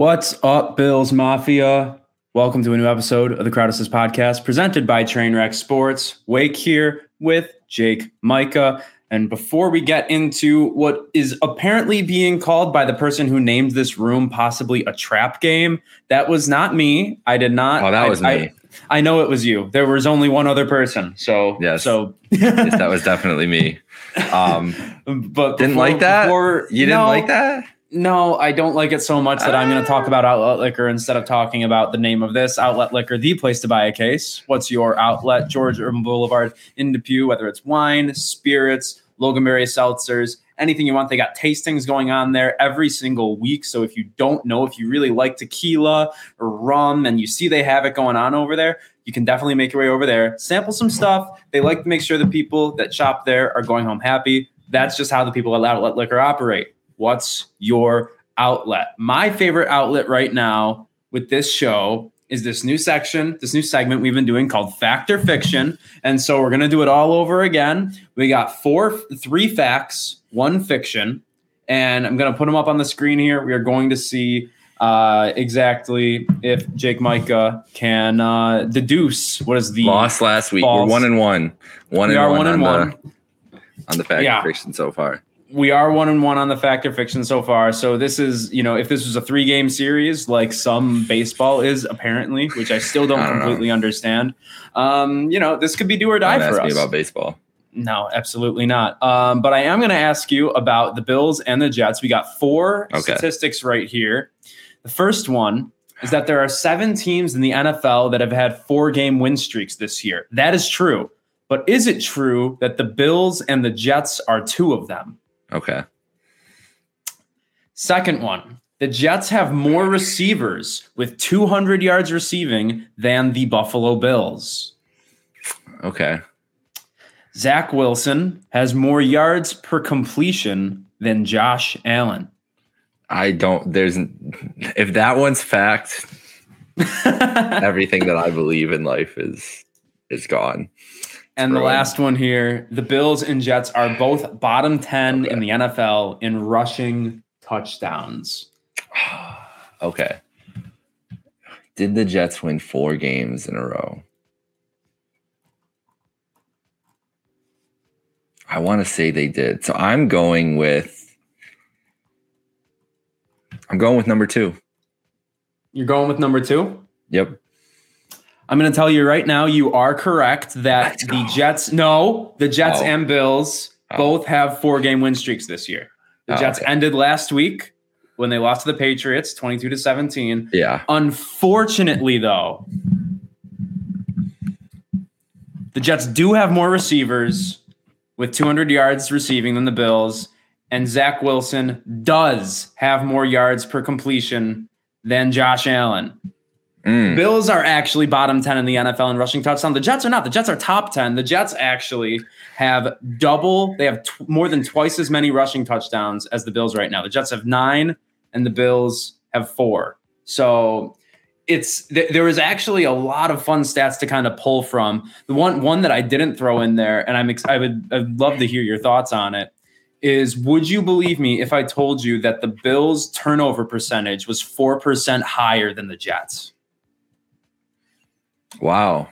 What's up, Bills Mafia? Welcome to a new episode of the Crowdsource Podcast presented by Trainwreck Sports. Wake here with Jake Micah. And before we get into what is apparently being called by the person who named this room possibly a trap game, that was not me. I did not. Oh, that was me. I know it was you. There was only one other person. So, yes. Yes, that was definitely me. But didn't like that? Didn't like that? No, I don't like it so much that I'm going to talk about Outlet Liquor instead of talking about the name of this. Outlet Liquor, the place to buy a case. What's your outlet? George Urban Boulevard in Depew, whether it's wine, spirits, Loganberry seltzers, anything you want. They got tastings going on there every single week. So if you don't know, if you really like tequila or rum and you see they have it going on over there, you can definitely make your way over there. Sample some stuff. They like to make sure the people that shop there are going home happy. That's just how the people at Outlet Liquor operate. What's your outlet? My favorite outlet right now with this show is this new section, this new segment we've been doing called Fact or Fiction. And so we're going to do it all over again. We got three facts, one fiction, and I'm going to put them up on the screen here. We are going to see exactly if Jake Micah can deduce what is the loss last week. False. We're 1-1. On the Fact or Fiction so far. We are 1-1 on the Fact or Fiction so far. So this is, if this was a 3-game series, like some baseball is apparently, which I still don't completely understand. This could be do or die for us. Don't ask me about baseball. No, absolutely not. But I am going to ask you about the Bills and the Jets. We got 4 statistics right here. The first one is that there are 7 teams in the NFL that have had 4-game win streaks this year. That is true. But is it true that the Bills and the Jets are 2 of them? Okay. Second one, the Jets have more receivers with 200 yards receiving than the Buffalo Bills. Okay. Zach Wilson has more yards per completion than Josh Allen. If that one's fact, everything that I believe in life is gone. And the last one here, the Bills and Jets are both bottom 10 in the NFL in rushing touchdowns. Okay. Did the Jets win 4 games in a row? I want to say they did. So I'm going with number 2. You're going with number 2? Yep. I'm going to tell you right now, you are correct that the Jets and Bills both have 4-game win streaks this year. The Jets ended last week when they lost to the Patriots 22-17. Yeah. Unfortunately, though, the Jets do have more receivers with 200 yards receiving than the Bills, and Zach Wilson does have more yards per completion than Josh Allen. Bills are actually bottom 10 in the NFL in rushing touchdown. The Jets are not. The Jets are top 10. The Jets actually have more than twice as many rushing touchdowns as the Bills right now. The Jets have 9 and the Bills have 4. So there is actually a lot of fun stats to kind of pull from. The one that I didn't throw in there, and I'd love to hear your thoughts on it, is would you believe me if I told you that the Bills' turnover percentage was 4% higher than the Jets? Wow.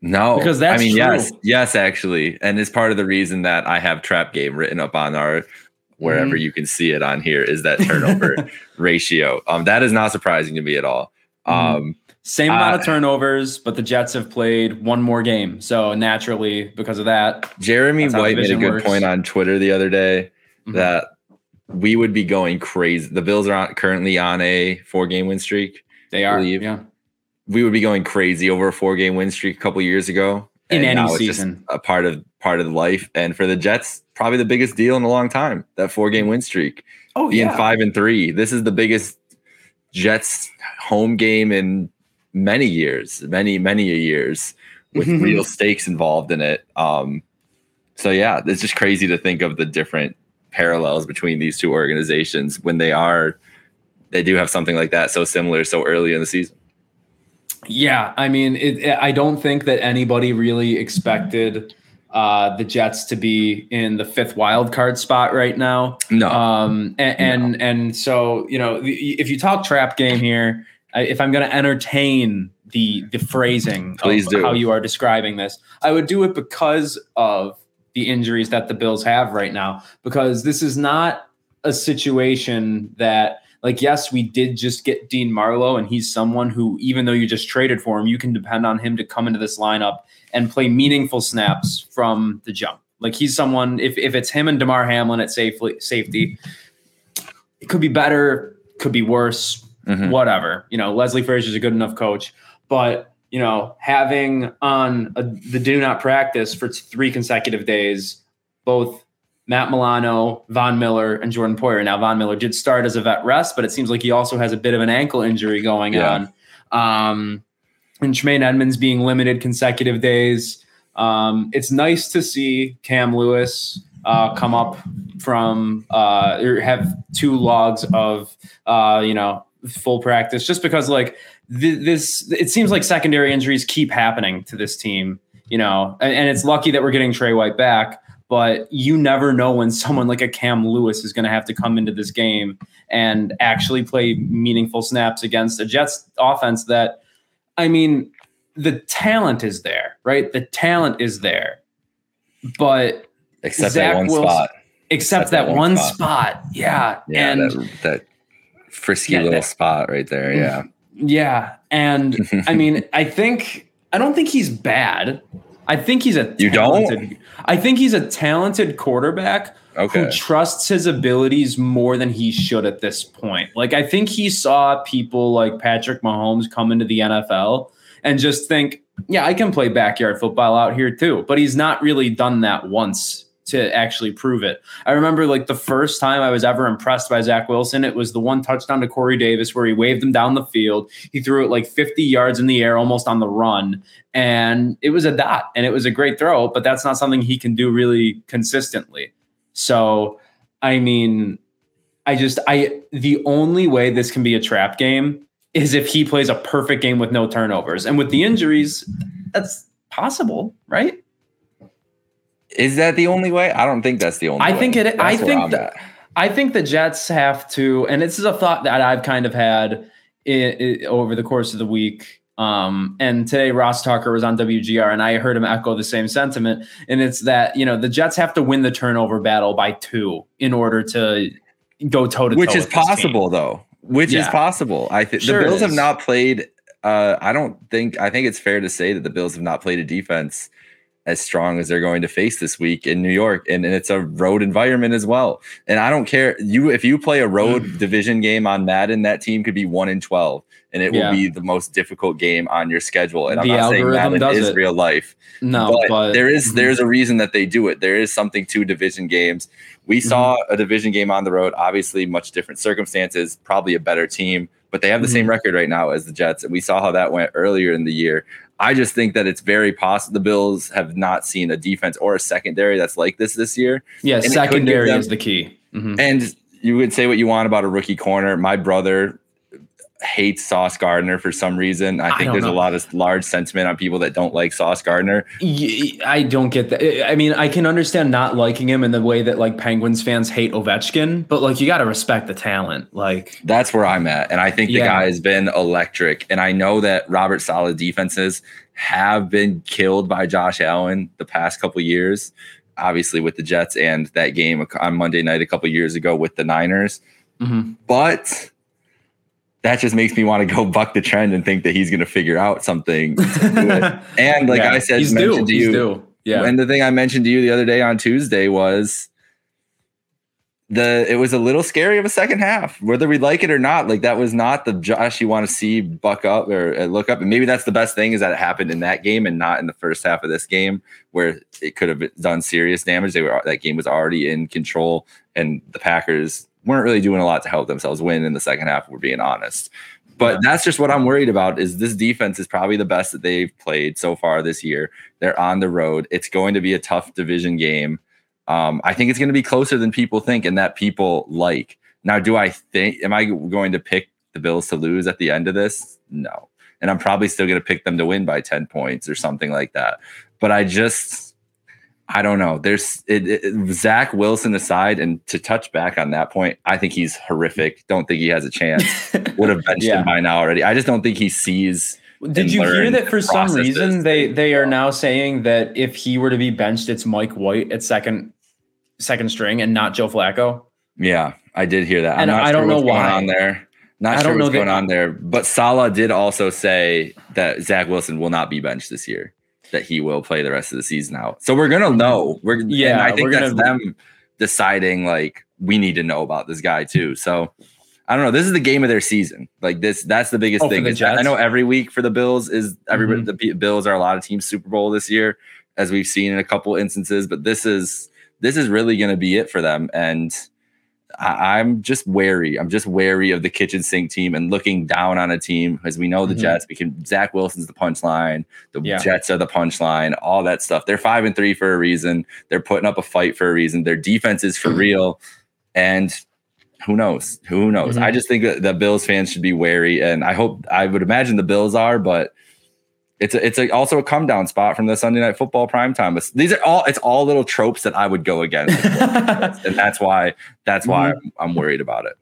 No. Because that's true. Yes, actually. And it's part of the reason that I have trap game written up on wherever you can see it on here is that turnover ratio. That is not surprising to me at all. Same amount of turnovers, but the Jets have played 1 more game. So naturally, because of that. Jeremy White made a good point on Twitter the other day that we would be going crazy. The Bills are currently on a 4-game win streak. They are, yeah. We would be going crazy over a 4-game win streak a couple years ago. In any season, just a part of life. And for the Jets, probably the biggest deal in a long time. That 4-game win streak. Oh, being 5-3. This is the biggest Jets home game in many years, many years, with real stakes involved in it. So yeah, it's just crazy to think of the different parallels between these two organizations when they do have something like that so similar so early in the season. Yeah, I mean, I don't think that anybody really expected the Jets to be in the fifth wild card spot right now. And so, you know, if you talk trap game here, if I'm going to entertain the phrasing of how you are describing this, I would do it because of the injuries that the Bills have right now, because this is not a situation that, like, yes, we did just get Dean Marlowe, and he's someone who, even though you just traded for him, you can depend on him to come into this lineup and play meaningful snaps from the jump. Like, he's someone, if it's him and DeMar Hamlin at safety, it could be better, could be worse, whatever. You know, Leslie Frazier's a good enough coach. But, you know, having on the do not practice for 3 consecutive days, both Matt Milano, Von Miller, and Jordan Poyer. Now, Von Miller did start as a vet rest, but it seems like he also has a bit of an ankle injury going on. And Tremaine Edmonds being limited consecutive days. It's nice to see Cam Lewis come up from or have 2 logs of, you know, full practice, just because, like, this, it seems like secondary injuries keep happening to this team, you know, and it's lucky that we're getting Trey White back. But you never know when someone like a Cam Lewis is going to have to come into this game and actually play meaningful snaps against a Jets offense that, I mean, the talent is there, right? The talent is there. But except Zach that one Wilson, spot. Except that one spot. Yeah. And that frisky little spot right there. Yeah. And I mean, I don't think he's bad. I think he's a talented quarterback who trusts his abilities more than he should at this point. Like, I think he saw people like Patrick Mahomes come into the NFL and just think, yeah, I can play backyard football out here too. But he's not really done that once to actually prove it. I remember, like, the first time I was ever impressed by Zach Wilson, it was the one touchdown to Corey Davis where he waved him down the field. He threw it like 50 yards in the air, almost on the run. And it was a dot and it was a great throw, but that's not something he can do really consistently. So, I mean, the only way this can be a trap game is if he plays a perfect game with no turnovers. And with the injuries, that's possible, right? Is that the only way? I don't think that's the only way. I think the Jets have to, and this is a thought that I've kind of had over the course of the week. And today Ross Tucker was on WGR, and I heard him echo the same sentiment. And it's that, you know, the Jets have to win the turnover battle by 2 in order to go toe-to-toe. Which is possible, though. Which is possible. I think the Bills have not played. I think it's fair to say that the Bills have not played a defense as strong as they're going to face this week in New York. And it's a road environment as well. And I don't care if you play a road division game on Madden, that team could be 1-12 and it will be the most difficult game on your schedule. And I'm not saying Madden is real life. No, but there's a reason that they do it. There is something to division games. We saw a division game on the road, obviously much different circumstances, probably a better team, but they have the same record right now as the Jets. And we saw how that went earlier in the year. I just think that it's very possible. The Bills have not seen a defense or a secondary that's like this year. Yeah, and secondary is the key. Mm-hmm. And you would say what you want about a rookie corner. My brother hates Sauce Gardner for some reason. I think there's a lot of large sentiment on people that don't like Sauce Gardner. I don't get that. I mean, I can understand not liking him in the way that, like, Penguins fans hate Ovechkin, but, like, you got to respect the talent. Like, that's where I'm at. And I think the guy has been electric. And I know that Robert Saleh's defenses have been killed by Josh Allen the past couple years, obviously with the Jets and that game on Monday night a couple years ago with the Niners. Mm-hmm. But that just makes me want to go buck the trend and think that he's going to figure out something to do it. And like I said, and the thing I mentioned to you the other day on Tuesday was it was a little scary of a second half, whether we like it or not. Like, that was not the Josh you want to see buck up or look up. And maybe that's the best thing, is that it happened in that game and not in the first half of this game where it could have done serious damage. That game was already in control, and the Packers weren't really doing a lot to help themselves win in the second half, if we're being honest. But that's just what I'm worried about, is this defense is probably the best that they've played so far this year. They're on the road. It's going to be a tough division game. I think it's going to be closer than people think and that people like. Now, am I going to pick the Bills to lose at the end of this? No. And I'm probably still going to pick them to win by 10 points or something like that. But I don't know. There's Zach Wilson aside, and to touch back on that point, I think he's horrific. Don't think he has a chance. Would have benched him by now already. I just don't think he sees. Did you hear that for some reason they are now saying that if he were to be benched, it's Mike White at second string and not Joe Flacco? Yeah, I did hear that. And I don't know why on there. Not sure what's going on there. But Salah did also say that Zach Wilson will not be benched this year, that he will play the rest of the season out. So we're going to know. I think that's them deciding, like, we need to know about this guy too. So I don't know. This is the game of their season. Like this, that's the biggest thing. I know every week for the Bills is everybody. Mm-hmm. The Bills are a lot of teams Super Bowl this year, as we've seen in a couple instances, but this is really going to be it for them. And I'm just wary. I'm just wary of the kitchen sink team and looking down on a team, as we know the Jets. Zach Wilson's the punchline. The Jets are the punchline. All that stuff. They're 5-3 for a reason. They're putting up a fight for a reason. Their defense is for real. And who knows? I just think that the Bills fans should be wary, and I would imagine the Bills are, but it's also a come down spot from the Sunday Night Football primetime. But these are all little tropes that I would go against, and that's why I'm worried about it.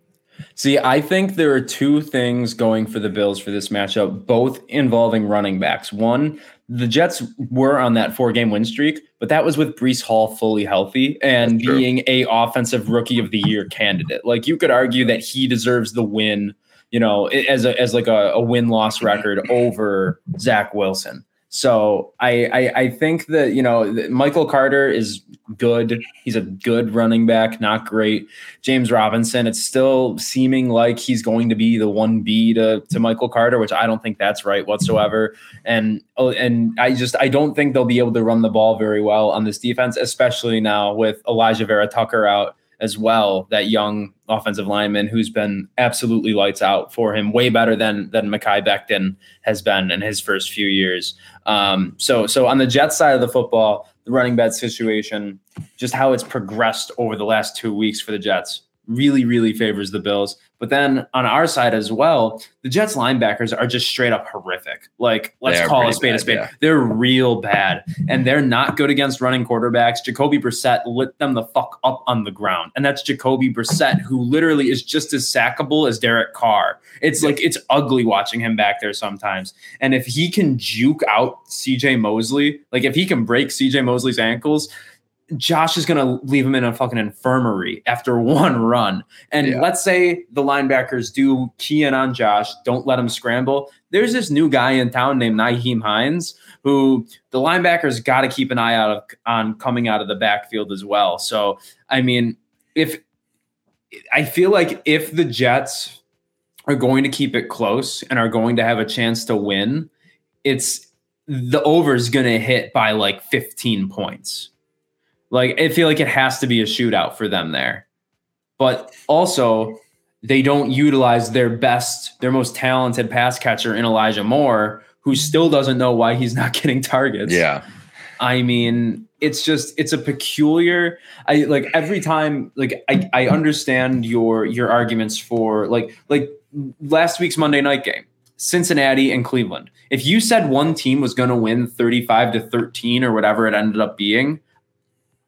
See, I think there are two things going for the Bills for this matchup, both involving running backs. One, the Jets were on that 4-game win streak, but that was with Breece Hall fully healthy and being a offensive rookie of the year candidate. Like, you could argue that he deserves the win, you know, as a win-loss record over Zach Wilson. So I think that, you know, Michael Carter is good. He's a good running back, not great. James Robinson, it's still seeming like he's going to be the 1B to Michael Carter, which I don't think that's right whatsoever. And I don't think they'll be able to run the ball very well on this defense, especially now with Elijah Vera Tucker out as well, that young offensive lineman who's been absolutely lights out for him, way better than Mekhi Becton has been in his first few years. So on the Jets side of the football, the running back situation, just how it's progressed over the last 2 weeks for the Jets, really, really favors the Bills. But then on our side as well, the Jets linebackers are just straight up horrific. Like, let's call a spade a spade. Yeah. They're real bad, and they're not good against running quarterbacks. Jacoby Brissett lit them the fuck up on the ground, and that's Jacoby Brissett, who literally is just as sackable as Derek Carr. It's like, it's ugly watching him back there sometimes. And if he can juke out CJ Mosley, like if he can break CJ Mosley's ankles, Josh is going to leave him in a fucking infirmary after one run. And let's say the linebackers do key in on Josh, don't let him scramble. There's this new guy in town named Naheem Hines, who the linebackers got to keep an eye out on coming out of the backfield as well. So, I mean, I feel like if the Jets are going to keep it close and are going to have a chance to win, the over is going to hit by like 15 points. Like, I feel like it has to be a shootout for them there. But also, they don't utilize their most talented pass catcher in Elijah Moore, who still doesn't know why he's not getting targets. Yeah. I mean, it's a peculiar, I understand your arguments for like last week's Monday night game, Cincinnati and Cleveland. If you said one team was going to win 35-13 or whatever it ended up being,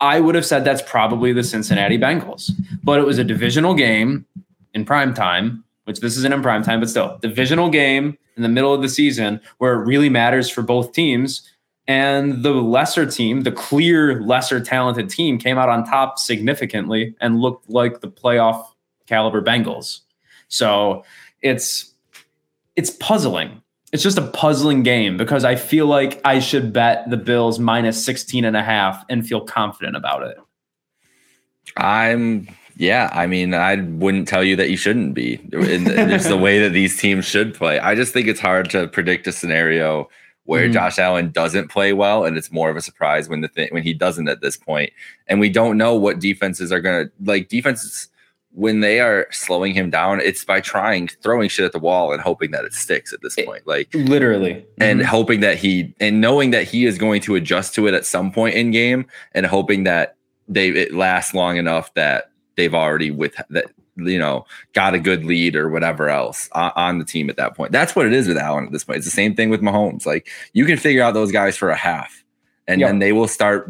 I would have said that's probably the Cincinnati Bengals, but it was a divisional game in primetime, which this isn't in primetime, but still divisional game in the middle of the season where it really matters for both teams. And the lesser team, the clear lesser talented team, came out on top significantly and looked like the playoff caliber Bengals. So it's puzzling. It's just a puzzling game because I feel like I should bet the Bills minus 16.5 and feel confident about it. I wouldn't tell you that you shouldn't be. It's the way that these teams should play. I just think it's hard to predict a scenario where Josh Allen doesn't play well, and it's more of a surprise when he doesn't at this point. And we don't know what defenses are going to like. Defenses, when they are slowing him down, it's by throwing shit at the wall and hoping that it sticks at this point. Like, literally. And hoping that knowing that he is going to adjust to it at some point in game, and hoping that it lasts long enough that they've already got a good lead or whatever else on the team at that point. That's what it is with Allen at this point. It's the same thing with Mahomes. Like, you can figure out those guys for a half. And then they will start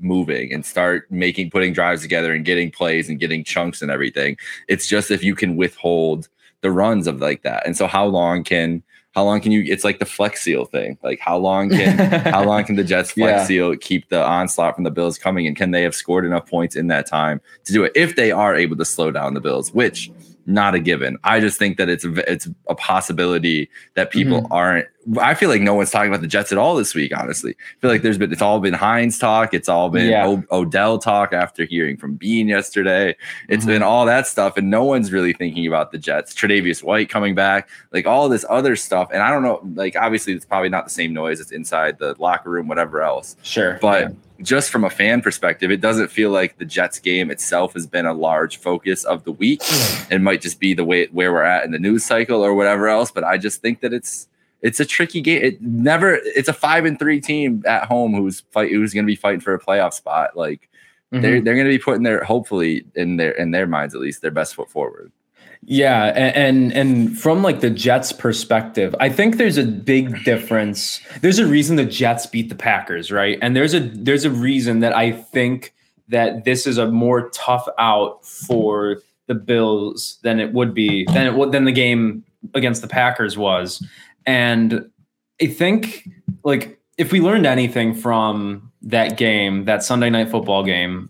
moving and start putting drives together and getting plays and getting chunks and everything. It's just if you can withhold the runs of like that. And so how long can you, it's like the flex seal thing. Like how long can the Jets flex seal keep the onslaught from the Bills coming, and can they have scored enough points in that time to do it if they are able to slow down the Bills, which not a given. I just think that it's a possibility that people aren't. I feel like no one's talking about the Jets at all this week, honestly. I feel like it's all been Hines talk. It's all been Odell talk after hearing from Bean yesterday. It's been all that stuff, and no one's really thinking about the Jets. Tre'Davious White coming back, like all this other stuff. And I don't know, like obviously it's probably not the same noise. It's inside the locker room, whatever else. Sure. But just from a fan perspective, it doesn't feel like the Jets game itself has been a large focus of the week. It might just be the way where we're at in the news cycle or whatever else. But I just think that it's a tricky game. It's a 5-3 team at home who's going to be fighting for a playoff spot. Like they're going to be putting their, hopefully in their minds at least, their best foot forward. Yeah, and from like the Jets perspective, I think there's a big difference. There's a reason the Jets beat the Packers, right? And there's a reason that I think that this is a more tough out for the Bills than it would be than the game against the Packers was. And I think like if we learned anything from that game, that Sunday Night Football game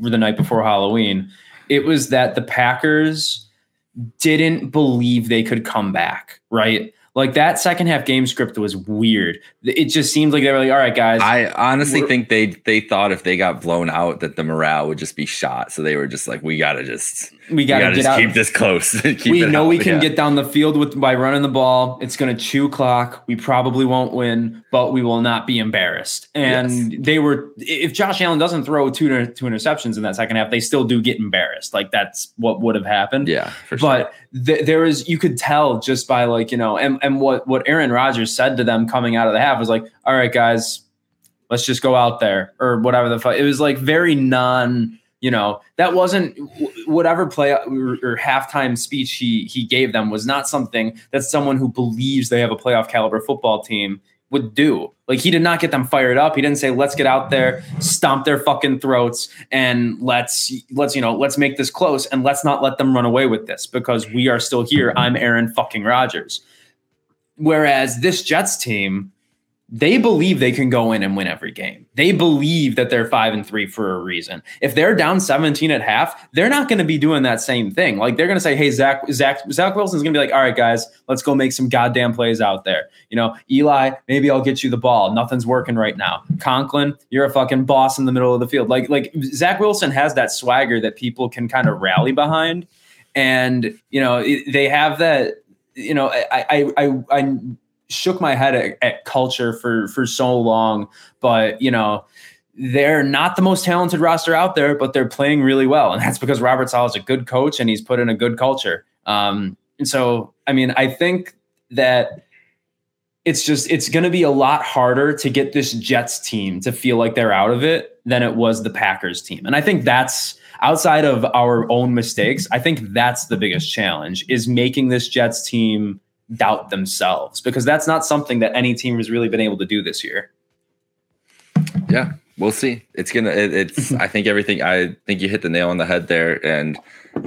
the night before Halloween, it was that the Packers didn't believe they could come back, right? Like that second half game script was weird. It just seemed like they were like, all right, guys. I honestly think they thought if they got blown out that the morale would just be shot. So they were just like, we gotta keep this close. We can get down the field by running the ball. It's gonna chew clock. We probably won't win, but we will not be embarrassed. And they were, if Josh Allen doesn't throw two interceptions in that second half, they still do get embarrassed. Like that's what would have happened. Yeah, for sure. But there is, you could tell just by like, you know, and what Aaron Rodgers said to them coming out of the half was like, all right, guys, let's just go out there or whatever the fuck. It was like very non, you know, that wasn't whatever play or halftime speech he gave them was not something that someone who believes they have a playoff caliber football team would do. Like he did not get them fired up. He didn't say, let's get out there, stomp their fucking throats and let's make this close and let's not let them run away with this because we are still here. I'm Aaron fucking Rodgers. Whereas this Jets team, they believe they can go in and win every game. They believe that they're 5-3 for a reason. If they're down 17 at half, they're not going to be doing that same thing. Like they're going to say, hey, Zach Wilson's going to be like, all right, guys, let's go make some goddamn plays out there. You know, Eli, maybe I'll get you the ball. Nothing's working right now. Conklin, you're a fucking boss in the middle of the field. Like Zach Wilson has that swagger that people can kind of rally behind. And, you know, they have that. You know, I shook my head at culture for so long, but, you know, they're not the most talented roster out there, but they're playing really well. And that's because Robert Saleh is a good coach and he's put in a good culture. And so, I mean, I think that it's going to be a lot harder to get this Jets team to feel like they're out of it than it was the Packers team. And I think that's, outside of our own mistakes, I think that's the biggest challenge, is making this Jets team doubt themselves, because that's not something that any team has really been able to do this year. Yeah, we'll see. I think you hit the nail on the head there, and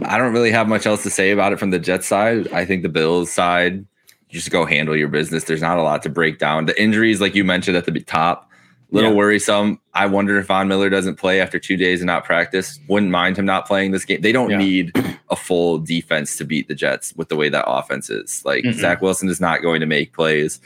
I don't really have much else to say about it from the Jets side. I think the Bills side, just go handle your business. There's not a lot to break down. The injuries, like you mentioned at the top, little worrisome. I wonder if Von Miller doesn't play after 2 days and not practice. Wouldn't mind him not playing this game. They don't need a full defense to beat the Jets with the way that offense is. Like Zach Wilson is not going to make plays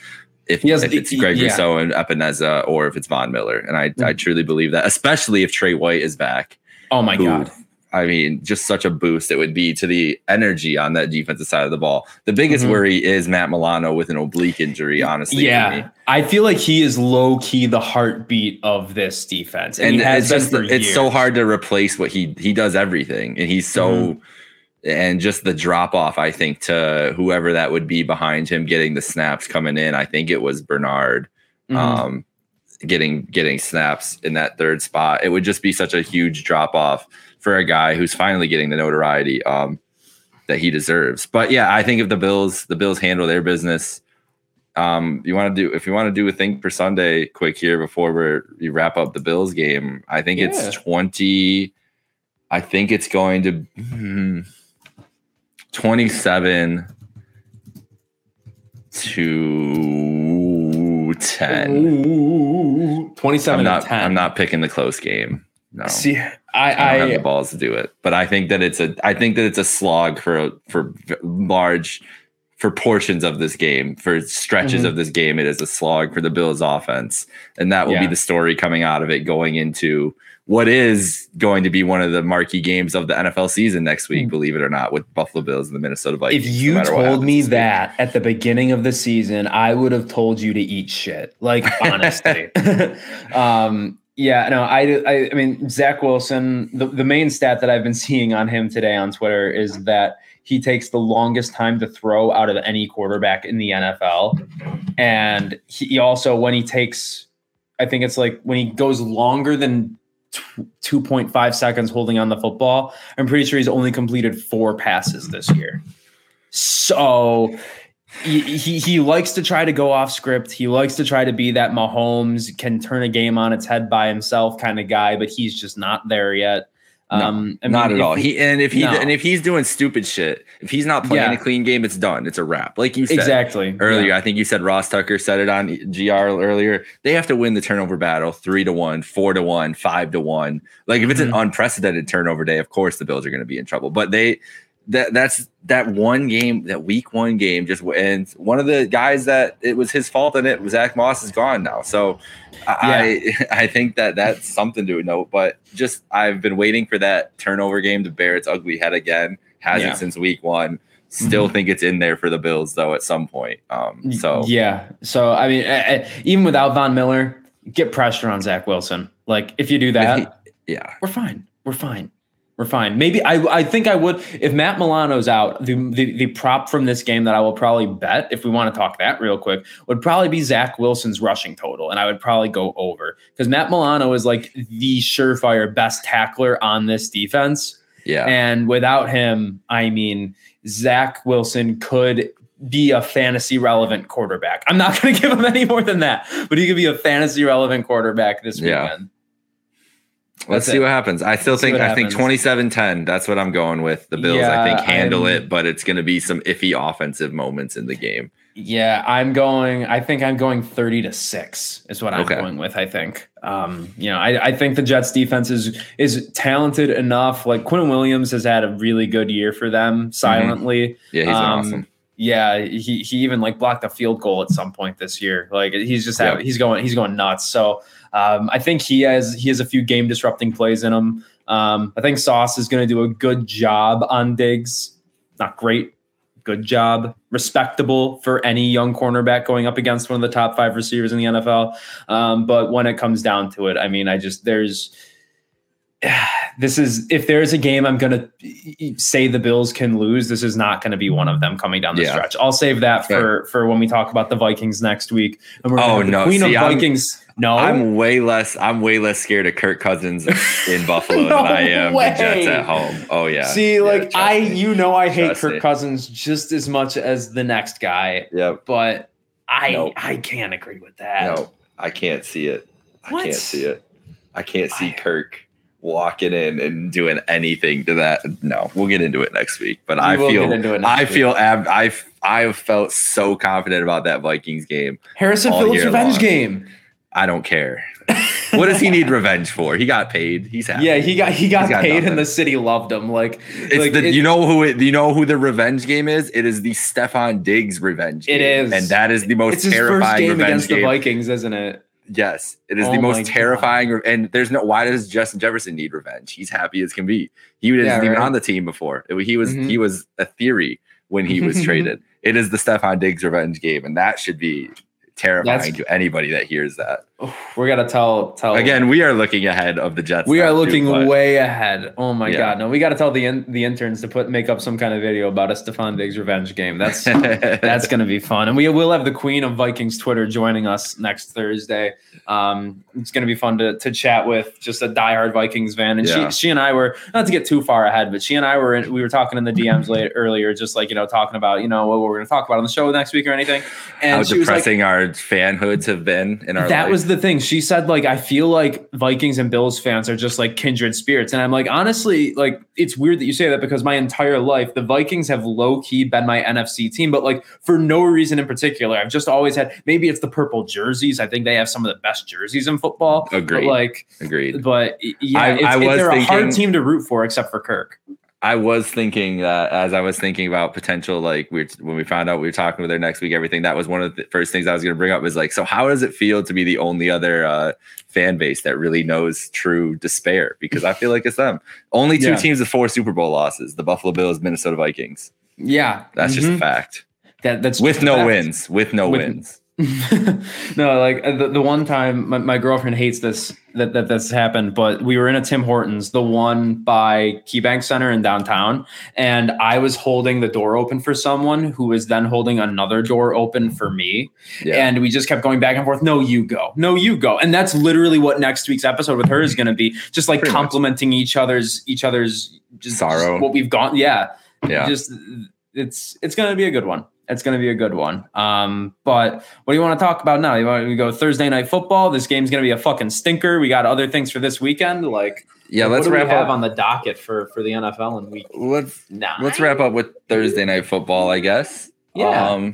if it's Greg Rousseau and Epineza or if it's Von Miller. And I truly believe that, especially if Trey White is back. Oh, my God. I mean, just such a boost it would be to the energy on that defensive side of the ball. The biggest worry is Matt Milano with an oblique injury, honestly. Yeah, I feel like he is low-key the heartbeat of this defense. And he has it's so hard to replace what he does everything. And he's so... And just the drop-off, I think, to whoever that would be behind him getting the snaps coming in. I think it was Bernard getting snaps in that third spot. It would just be such a huge drop-off for a guy who's finally getting the notoriety that he deserves. But yeah, I think if the Bills handle their business, If you want to do a thing for Sunday quick here before we wrap up the Bills game, I think it's 20. I think it's going to 27-10. Ooh, 27. I'm not 10. I'm not picking the close game. No. See, I don't have the balls to do it, but I think that it's a slog for portions of this game, for stretches of this game. It is a slog for the Bills offense. And that will be the story coming out of it, going into what is going to be one of the marquee games of the NFL season next week, believe it or not, with Buffalo Bills and the Minnesota Vikings. If you told me that at the beginning of the season, I would have told you to eat shit. Like, honestly. I mean, Zach Wilson, the main stat that I've been seeing on him today on Twitter is that he takes the longest time to throw out of any quarterback in the NFL. And he also, when he takes, I think it's like when he goes longer than 2.5 seconds holding on the football, I'm pretty sure he's only completed 4 passes this year. So he likes to try to go off script. He likes to try to be that Mahomes can turn a game on its head by himself kind of guy, but he's just not there yet. Not at all. If he's doing stupid shit, if he's not playing a clean game, it's done. It's a wrap. Like you said earlier, I think you said Ross Tucker said it on GR earlier. They have to win the turnover battle 3-1, 4-1, 5-1. Like if it's an unprecedented turnover day, of course the Bills are going to be in trouble. But that week one game just ends. One of the guys that it was his fault in it, Zach Moss, is gone now. So I think that's something to note, but just I've been waiting for that turnover game to bear its ugly head again. Hasn't since week one. Still think it's in there for the Bills though at some point. So I mean, even without Von Miller, get pressure on Zach Wilson. Like if you do that, we're fine. Maybe I think I would, if Matt Milano's out, the prop from this game that I will probably bet, if we want to talk that real quick, would probably be Zach Wilson's rushing total. And I would probably go over because Matt Milano is like the surefire best tackler on this defense. Yeah. And without him, I mean, Zach Wilson could be a fantasy relevant quarterback. I'm not going to give him any more than that, but he could be a fantasy relevant quarterback this weekend. Let's see what happens. I think 27-10. That's what I'm going with. The Bills, I think, handle it, but it's going to be some iffy offensive moments in the game. Yeah, I'm going 30-6 is what I'm going with, I think. I think the Jets defense is talented enough. Like Quinn Williams has had a really good year for them silently. Yeah, he's awesome. Yeah, he even like blocked a field goal at some point this year. Like he's just he's going nuts. So I think he has a few game disrupting plays in him. I think Sauce is going to do a good job on Diggs. Not great, good job, respectable for any young cornerback going up against one of the top 5 receivers in the NFL. But when it comes down to it, I mean, if there's a game I'm going to say the Bills can lose, this is not going to be one of them coming down the stretch. I'll save that for when we talk about the Vikings next week. And we're Vikings. I'm way less scared of Kirk Cousins in Buffalo than I am the Jets at home. Oh yeah. See, like I hate Kirk Cousins just as much as the next guy. Yep. But I can't agree with that. No, I can't see it. I can't see it. I can't see Kirk walking in and doing anything to that. No, we'll get into it next week. But I felt so confident about that Vikings game. Harrison Phillips revenge game. I don't care. What does he need revenge for? He got paid. He's happy. Yeah, he got paid, nothing. And the city loved him. You know who the revenge game is? It is the Stefon Diggs revenge game. It is, and that is the most terrifying revenge game against the Vikings, isn't it? Yes, it is the most terrifying. And there's no. Why does Justin Jefferson need revenge? He's happy as can be. He wasn't even on the team before. He was a theory when he was traded. It is the Stefon Diggs revenge game, and that should be terrifying to anybody that hears that. We're gonna tell again. We are looking ahead of the Jets. We are looking way ahead. Oh my god! No, we got to tell the interns to make up some kind of video about a Stefon Diggs revenge game. That's that's gonna be fun, and we will have the Queen of Vikings Twitter joining us next Thursday. It's gonna be fun to chat with just a diehard Vikings fan, and she and I were not to get too far ahead, but she and I we were talking in the DMs earlier, just talking about what we're gonna talk about on the show next week or anything. And how she depressing was our fanhoods have been in our life. Was the thing she said, I feel like Vikings and Bills fans are just like kindred spirits, and I'm like, honestly, it's weird that you say that, because my entire life the Vikings have low-key been my NFC team, but for no reason in particular. I've just always had, maybe it's the purple jerseys. I think they have some of the best jerseys in football. Agreed. They're a hard team to root for except for Kirk. I was thinking that as I was thinking about potential, when we found out we were talking with her next week, everything, that was one of the first things I was going to bring up, is so how does it feel to be the only other fan base that really knows true despair? Because I feel like it's them. Only two teams with 4 Super Bowl losses, the Buffalo Bills, Minnesota Vikings. Yeah. That's just a fact. That's with no wins, No, the one time my girlfriend hates this that's happened, but we were in a Tim Hortons, the one by KeyBank Center in downtown, and I was holding the door open for someone who was then holding another door open for me, and we just kept going back and forth. No, you go, and that's literally what next week's episode with her is going to be, just pretty complimenting much each other's just sorrow, just what we've gone. Just it's going to be a good one. It's going to be a good one. But what do you want to talk about now? You want to go Thursday night football? This game's going to be a fucking stinker. We got other things for this weekend. Let's wrap up on the docket for the NFL in week. Let's wrap up with Thursday night football, I guess. Yeah.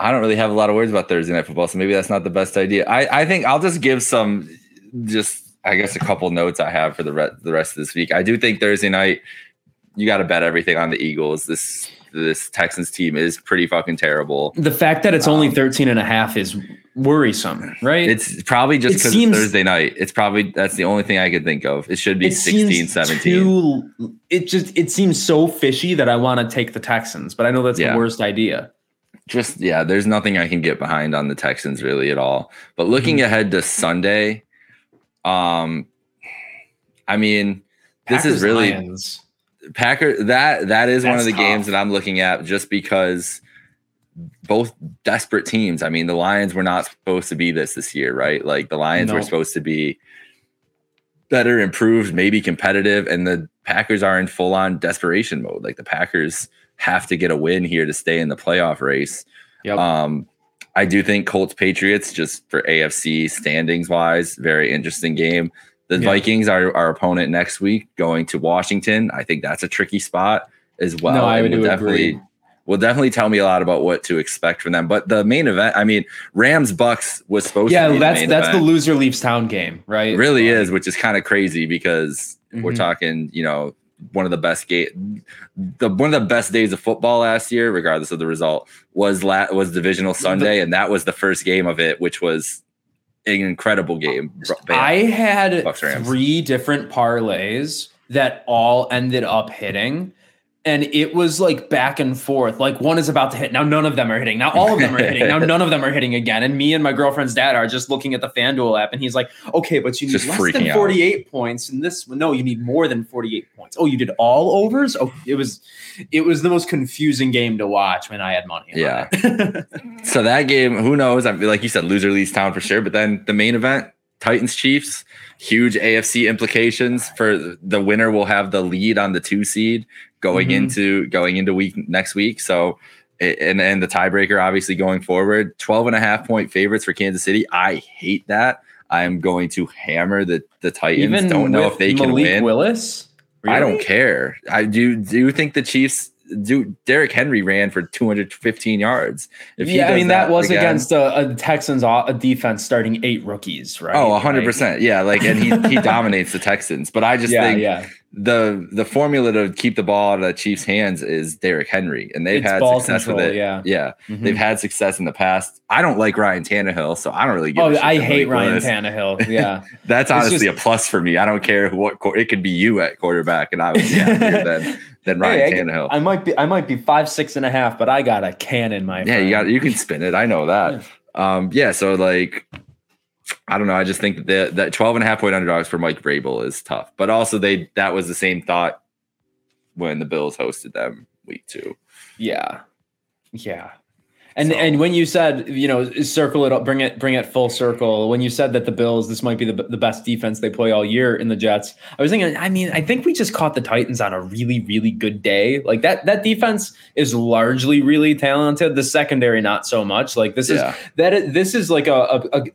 I don't really have a lot of words about Thursday night football, so maybe that's not the best idea. I think I'll just give a couple notes I have for the rest of this week. I do think Thursday night, you got to bet everything on the Eagles. This Texans team is pretty fucking terrible. The fact that it's only 13.5 is worrisome, right? It's probably just because it's Thursday night. It's probably, that's the only thing I could think of. It should be 16, 17. It seems so fishy that I want to take the Texans, but I know that's the worst idea. There's nothing I can get behind on the Texans really at all. But looking ahead to Sunday, Packers, this is really... Lions. Packer, that is one of the games that I'm looking at, just because both desperate teams. I mean, the Lions were not supposed to be this year, right? The Lions were supposed to be better, improved, maybe competitive, and the Packers are in full-on desperation mode. The Packers have to get a win here to stay in the playoff race. Yep. I do think Colts-Patriots, just for AFC standings-wise, very interesting game. The Vikings are our opponent next week, going to Washington. I think that's a tricky spot as well. No, I would agree. Will definitely tell me a lot about what to expect from them. But the main event, Rams-Bucks was supposed to be the loser leaves town game, right? It really is, which is kind of crazy, because we're talking, one of the best one of the best days of football last year, regardless of the result, was Divisional Sunday, and that was the first game of it, which was an incredible game. I had 3 different parlays that all ended up hitting, and it was back and forth. One is about to hit. Now none of them are hitting. Now all of them are hitting. Now none of them are hitting again. And me and my girlfriend's dad are just looking at the FanDuel app, and he's like, okay, but you need less than 48 points. And this, no, you need more than 48 points. Oh, you did all overs? Oh, it was the most confusing game to watch when I had money. Yeah. So that game, who knows? I feel like you said loser leaves town for sure. But then the main event, Titans-Chiefs, huge AFC implications for the winner will have the lead on the 2 seed going into week next week. So, and the tiebreaker obviously going forward. 12.5 point favorites for Kansas City. I hate that. I'm going to hammer the Titans. Even don't know if they can win. Willis? Really? I don't care. I do think the Chiefs. Derrick Henry ran for 215 yards. That was against a Texans defense starting 8 rookies, right? Oh, 100%. Yeah, and he dominates the Texans. But I just think the formula to keep the ball out of the Chiefs' hands is Derrick Henry, and they've had success with it. They've had success in the past. I don't like Ryan Tannehill, so I don't really. I hate Ryan Tannehill. Yeah, that's honestly a plus for me. I don't care what it could be you at quarterback, and I would be happier than Ryan Tannehill. I might be 5'6.5", but I got a cannon. You can spin it. I know that. So I don't know. I just think that that 12 and a half point underdogs for Mike Vrabel is tough, but also that was the same thought when the Bills hosted them week 2. Yeah. Yeah. And when you said, you know, circle it up, bring it full circle. When you said that the Bills, this might be the best defense they play all year in the Jets, I was thinking, I mean, I think we just caught the Titans on a really, really good day. Like that defense is largely really talented. The secondary, not so much. Like this yeah. is like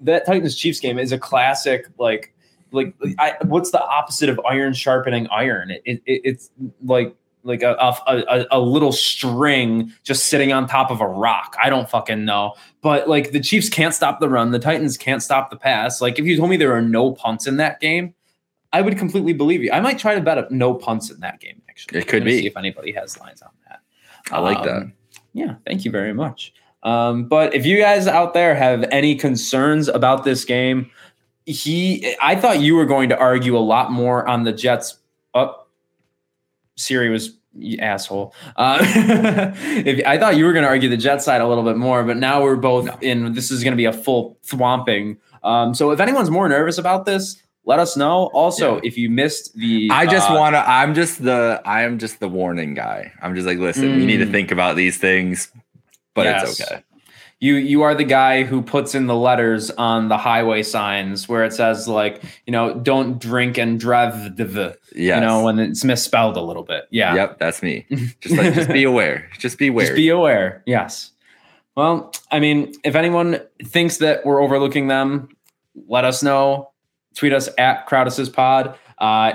that Titans Chiefs game is a classic, like what's the opposite of iron sharpening iron? It's like a little string just sitting on top of a rock. I don't fucking know. But like the Chiefs can't stop the run. The Titans can't stop the pass. Like if you told me there are no punts in that game, I would completely believe you. I might try to bet up no punts in that game. Actually, it could be. See if anybody has lines on that. I like that. Yeah. Thank you very much. But if you guys out there have any concerns about this game, I thought you were going to argue a lot more on the Jets up. Siri was you asshole. I thought you were going to argue the Jets side a little bit more, but now we're both in. This is going to be a full thwomping. So if anyone's more nervous about this, let us know. Also, if you missed the, I am just the warning guy. I'm just like, listen, you need to think about these things, but it's okay. You are the guy who puts in the letters on the highway signs where it says, like, you know, don't drink and drive, you know, when it's misspelled a little bit. Yeah. Yep. That's me. Just be aware. Just be aware. Yes. Well, I mean, if anyone thinks that we're overlooking them, let us know. Tweet us at CrowdsourcePod.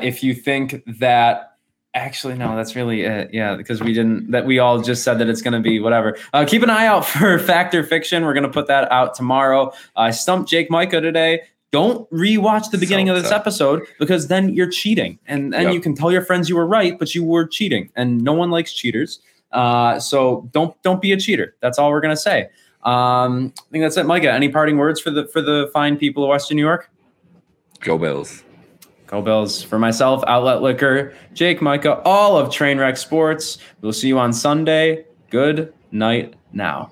If you think that. Actually, no, that's really it. Yeah, because we all just said that it's going to be whatever. Keep an eye out for Fact or Fiction. We're going to put that out tomorrow. I stumped Jake Micah today. Don't rewatch the beginning of this episode because then you're cheating. And then you can tell your friends you were right, but you were cheating. And no one likes cheaters. So don't be a cheater. That's all we're going to say. I think that's it. Micah, any parting words for the fine people of Western New York? Go Bills. Go Bills. For myself, Outlet Liquor, Jake, Micah, all of Trainwreck Sports. We'll see you on Sunday. Good night now.